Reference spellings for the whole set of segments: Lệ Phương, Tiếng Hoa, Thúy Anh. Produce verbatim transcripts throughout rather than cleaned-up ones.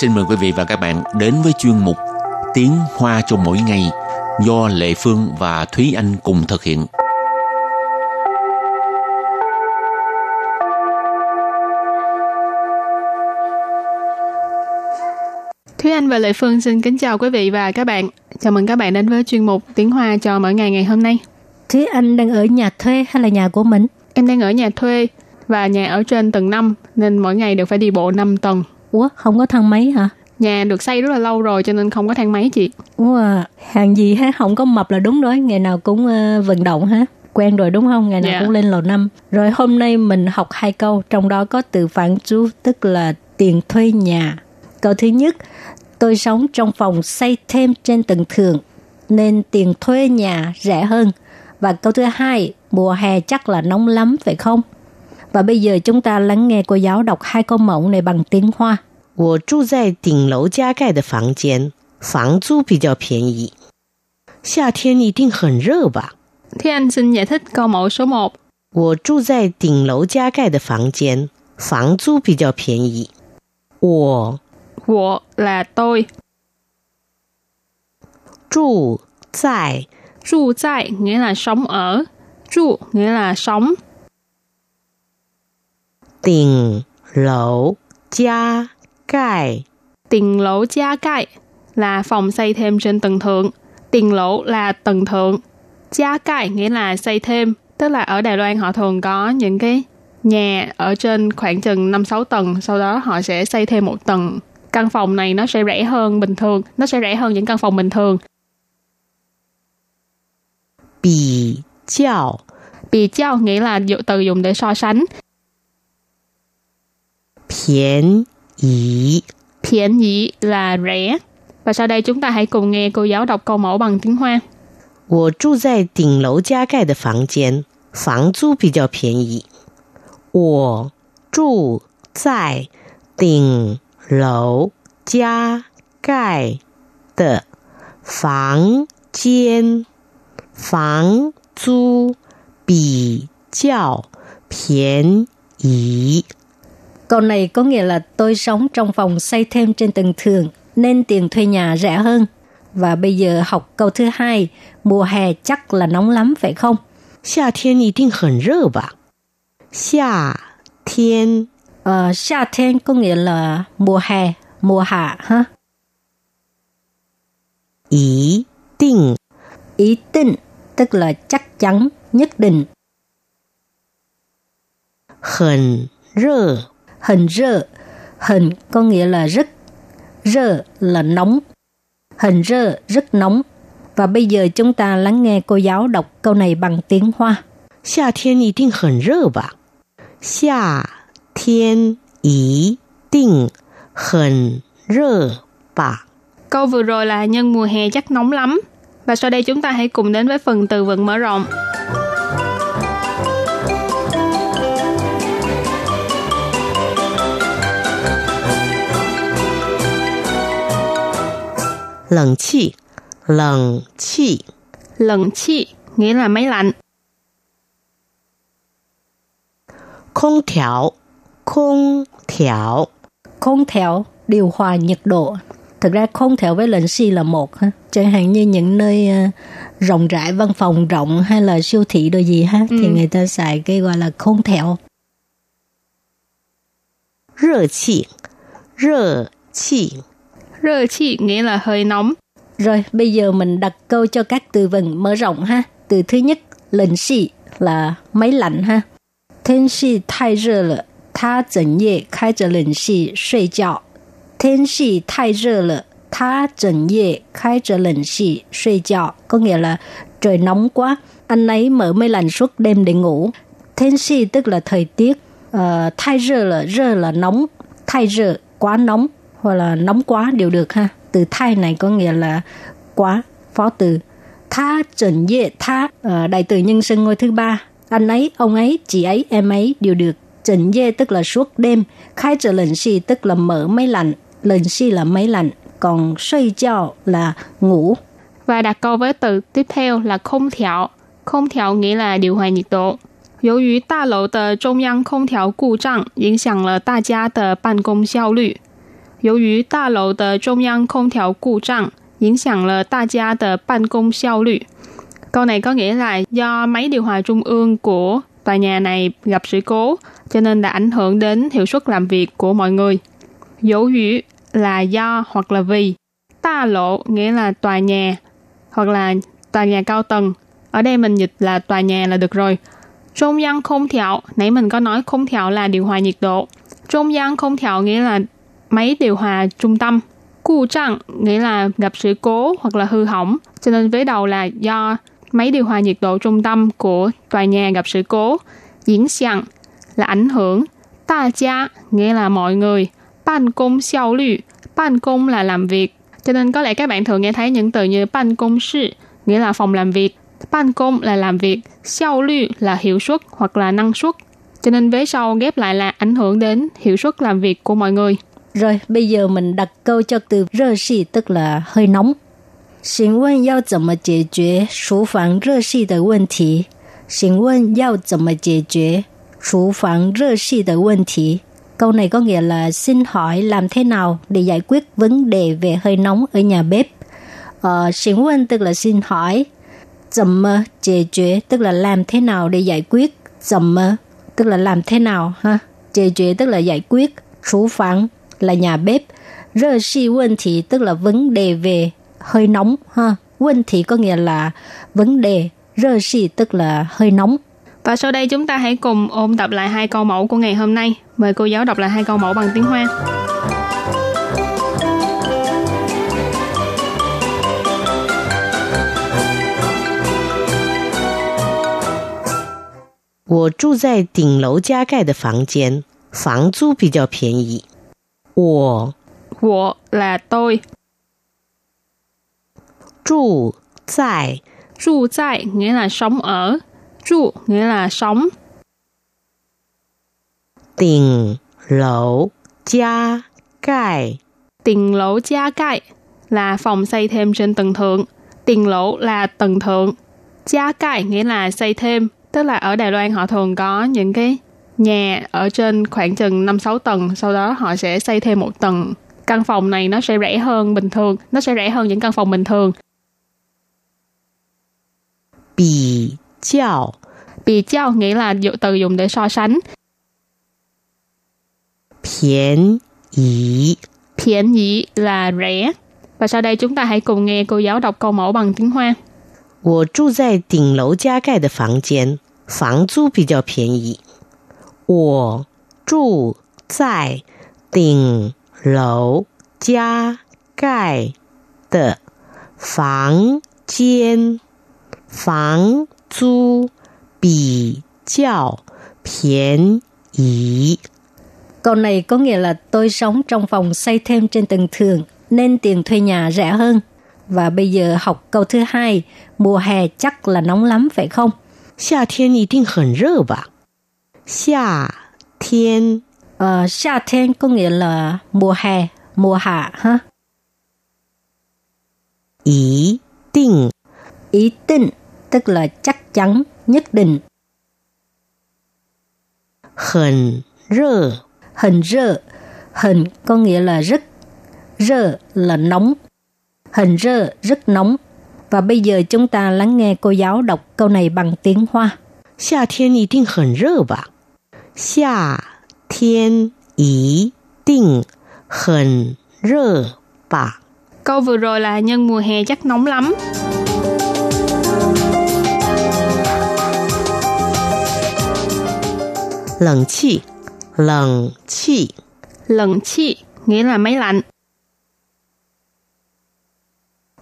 xin mời quý vị và các bạn đến với chuyên mục Tiếng Hoa cho mỗi ngày do Lệ Phương và Thúy Anh cùng thực hiện. Thúy Anh và Lệ Phương xin kính chào quý vị và các bạn. Chào mừng các bạn đến với chuyên mục Tiếng Hoa cho mỗi ngày ngày hôm nay. Thúy Anh đang ở nhà thuê hay là nhà của mình? Em đang ở nhà thuê và nhà ở trên tầng năm nên mỗi ngày đều phải đi bộ năm tầng. Ủa, không có thang máy hả? Nhà được xây rất là lâu rồi cho nên không có thang máy chị. Ủa, hàng gì ha, không có mập là đúng rồi, ngày nào cũng uh, vận động ha. Quen rồi đúng không? Ngày nào yeah. cũng lên lầu năm. Rồi hôm nay mình học hai câu, trong đó có từ phản chú tức là tiền thuê nhà. Câu thứ nhất, tôi sống trong phòng xây thêm trên tầng thượng nên tiền thuê nhà rẻ hơn. Và câu thứ hai, mùa hè chắc là nóng lắm phải không? Và bây giờ chúng ta lắng nghe cô giáo đọc hai câu mẫu này bằng tiếng Hoa. Thì anh xin giải thích câu mẫu số một. Tôi 我 là tôi. 住在 住在 nghĩa là sống ở. 住 nghĩa là sống. 顶楼加盖 顶楼加盖 là phòng xây thêm trên tầng thượng. 顶楼 là tầng thượng. 加盖 nghĩa là xây thêm. Tức là ở Đài Loan họ thường có những cái nhà ở trên khoảng chừng năm sáu tầng. Sau đó họ sẽ xây thêm một tầng. Căn phòng này nó sẽ rẻ hơn bình thường, nó sẽ rẻ hơn những căn phòng bình thường. Bì chào. Bì chào nghĩa là từ dùng để so sánh. Pién yí. Pién yí là rẻ. Và sau đây chúng ta hãy cùng nghe cô giáo đọc câu mẫu bằng tiếng Hoa. 我住在顶楼加盖的房间，房租比较便宜。我住在顶 楼加盖的房间，房租比较便宜. Câu này có nghĩa là tôi sống trong phòng xây thêm trên tầng thượng nên tiền thuê nhà rẻ hơn. Và bây giờ học câu thứ hai, mùa hè chắc là nóng lắm phải không? 夏天一定很热吧? 夏天 Ờ, xa thiên có nghĩa là mùa hè, mùa hạ ha. Ý định. Ý định tức là chắc chắn, nhất định. Hẳn rơ. Hẳn rơ. Hẳn có nghĩa là rất. Rơ là nóng. Hẳn rơ rất nóng. Và bây giờ chúng ta lắng nghe cô giáo đọc câu này bằng tiếng Hoa. Xa thiên ý định hẳn rơ bà. Xa 天一定很热吧. Câu vừa rồi là nhân mùa hè chắc nóng lắm. Và sau đây chúng ta hãy cùng đến với phần từ vựng mở rộng. Lạnh khí, lạnh khí. Lạnh khí nghĩa là máy lạnh. Không thảo. Không thảo. Không thảo, điều hòa nhiệt độ. Thực ra không thảo với lệnh si là một. Ha? Chẳng hạn như những nơi uh, rộng rãi, văn phòng rộng hay là siêu thị đồ gì ha, ừ. thì người ta xài cái gọi là không thảo. Rơ chi. Rơ chi. Rơ chi nghĩa là hơi nóng. Rồi, bây giờ mình đặt câu cho các từ vựng mở rộng ha. Từ thứ nhất, lệnh si là máy lạnh ha. Thiên si thai rơ lợ. 他整夜开着冷气睡觉。天气太热了，他整夜开着冷气睡觉。 Có nghĩa là trời nóng quá, anh ấy mở máy lạnh suốt đêm để ngủ. Thiên si tức là thời tiết, thai rơ là rơ là nóng, thai rơ quá nóng hoặc là nóng quá đều được ha. Từ thai này có nghĩa là quá, phó từ. Tha trần dễ tha, đại từ nhân xưng ngôi thứ ba. Anh ấy, ông ấy, chị ấy, em ấy đều được. Trần dê tức là suốt đêm, khai trở lệnh si tức là mở máy lạnh, lệnh si là máy lạnh, còn suy chào là ngủ. Và đặt câu với từ tiếp theo là không thảo. Không thảo nghĩa là điều hòa nhiệt độ. Dấu yu ta lầu tờ trung yang không thảo cụ trạng, ảnh hưởng là ta gia tờ ban công hiệu lực. 由于大楼的中央空调故障，影响了大家的办公效率。Câu này có nghĩa là do máy điều hòa trung ương của tòa nhà này gặp sự cố, cho nên đã ảnh hưởng đến hiệu suất làm việc của mọi người. Dấu dữ là do hoặc là vì. Ta lộ nghĩa là tòa nhà hoặc là tòa nhà cao tầng. Ở đây mình dịch là tòa nhà là được rồi. Trung gian không thảo, nãy mình có nói không thảo là điều hòa nhiệt độ. Trung gian không thảo nghĩa là máy điều hòa trung tâm. Cú trăng nghĩa là gặp sự cố hoặc là hư hỏng. Cho nên vế đầu là do máy điều hòa nhiệt độ trung tâm của tòa nhà gặp sự cố. Diễn xiang là ảnh hưởng. Ta gia nghĩa là mọi người. Ban công xiao lü. Ban công là làm việc. Cho nên có lẽ các bạn thường nghe thấy những từ như ban công sư, nghĩa là phòng làm việc. Ban công là làm việc. Xiao lü là hiệu suất hoặc là năng suất. Cho nên vế sau ghép lại là ảnh hưởng đến hiệu suất làm việc của mọi người. Rồi, bây giờ mình đặt câu cho từ rơ xì, tức là hơi nóng. Xin wân yào zǎmme jiē juē shú fǎng rè xì de wěn tì. Xin wân yào zǎmme jiē juē shú fǎng rè xì de wěn tì. Câu này có nghĩa là xin hỏi làm thế nào để giải quyết vấn đề về hơi nóng ở nhà bếp. Ờ, xin wân tức là xin hỏi. Zǎmme jiē juē tức là làm thế nào để giải quyết. Zǎmme tức là làm thế nào ha. Jiē juē tức là giải quyết. Shú fǎng là nhà bếp. Rè xì wěn tì tức là vấn đề về hơi nóng ha. Vấn thì có nghĩa là vấn đề, rơ xì tức là hơi nóng. Và sau đây chúng ta hãy cùng ôn tập lại hai câu mẫu của ngày hôm nay. Mời cô giáo đọc lại hai câu mẫu bằng tiếng Hoa. Tôi trụ tại đỉnh lầu gia gai de phòng gian, phòng zu bi jiao pian yi. Tôi, tôi là tôi. 住在 住在 nghĩa là sống ở. 住 nghĩa là sống. 顶楼加盖 顶楼加盖 là phòng xây thêm trên tầng thượng. 顶楼 là tầng thượng. 加盖 nghĩa là xây thêm. Tức là ở Đài Loan họ thường có những cái nhà ở trên khoảng chừng năm sáu tầng. Sau đó họ sẽ xây thêm một tầng. Căn phòng này nó sẽ rẻ hơn bình thường. Nó sẽ rẻ hơn những căn phòng bình thường. Bì chào. Bì chào nghĩa là từ dùng để so sánh. Pién yí. Pién yí là rẻ. Và sau đây chúng ta hãy cùng nghe cô giáo đọc câu mẫu bằng tiếng Hoa. Tôi trụ tại đỉnh lầu gia gai de phòng gian, phòng zu bi jiao pián yí. Tôi trụ tại đỉnh lầu gia gai de phòng gian. 房租比较便宜. Câu này có nghĩa là tôi sống trong phòng xây thêm trên tầng thượng nên tiền thuê nhà rẻ hơn. Và bây giờ học câu thứ hai. Mùa hè chắc là nóng lắm phải không? 夏天一定很热吧? 夏天 ờ, 夏天 có nghĩa là mùa hè, mùa hạ ha. 一定 ý định tức là chắc chắn, nhất định. Hẳn rơ. Hẳn rơ. Hẳn có nghĩa là rất. Rơ là nóng. Hẳn rơ rất nóng. Và bây giờ chúng ta lắng nghe cô giáo đọc câu này bằng tiếng Hoa. 夏天一定很热吧? 夏天一定很热吧? Câu vừa rồi là nhân mùa hè chắc nóng lắm. Lạnh khí, lạnh khí. Lạnh khí nghĩa là máy lạnh.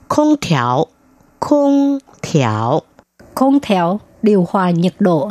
Không thảo, không thảo. Không thảo, điều hòa nhiệt độ.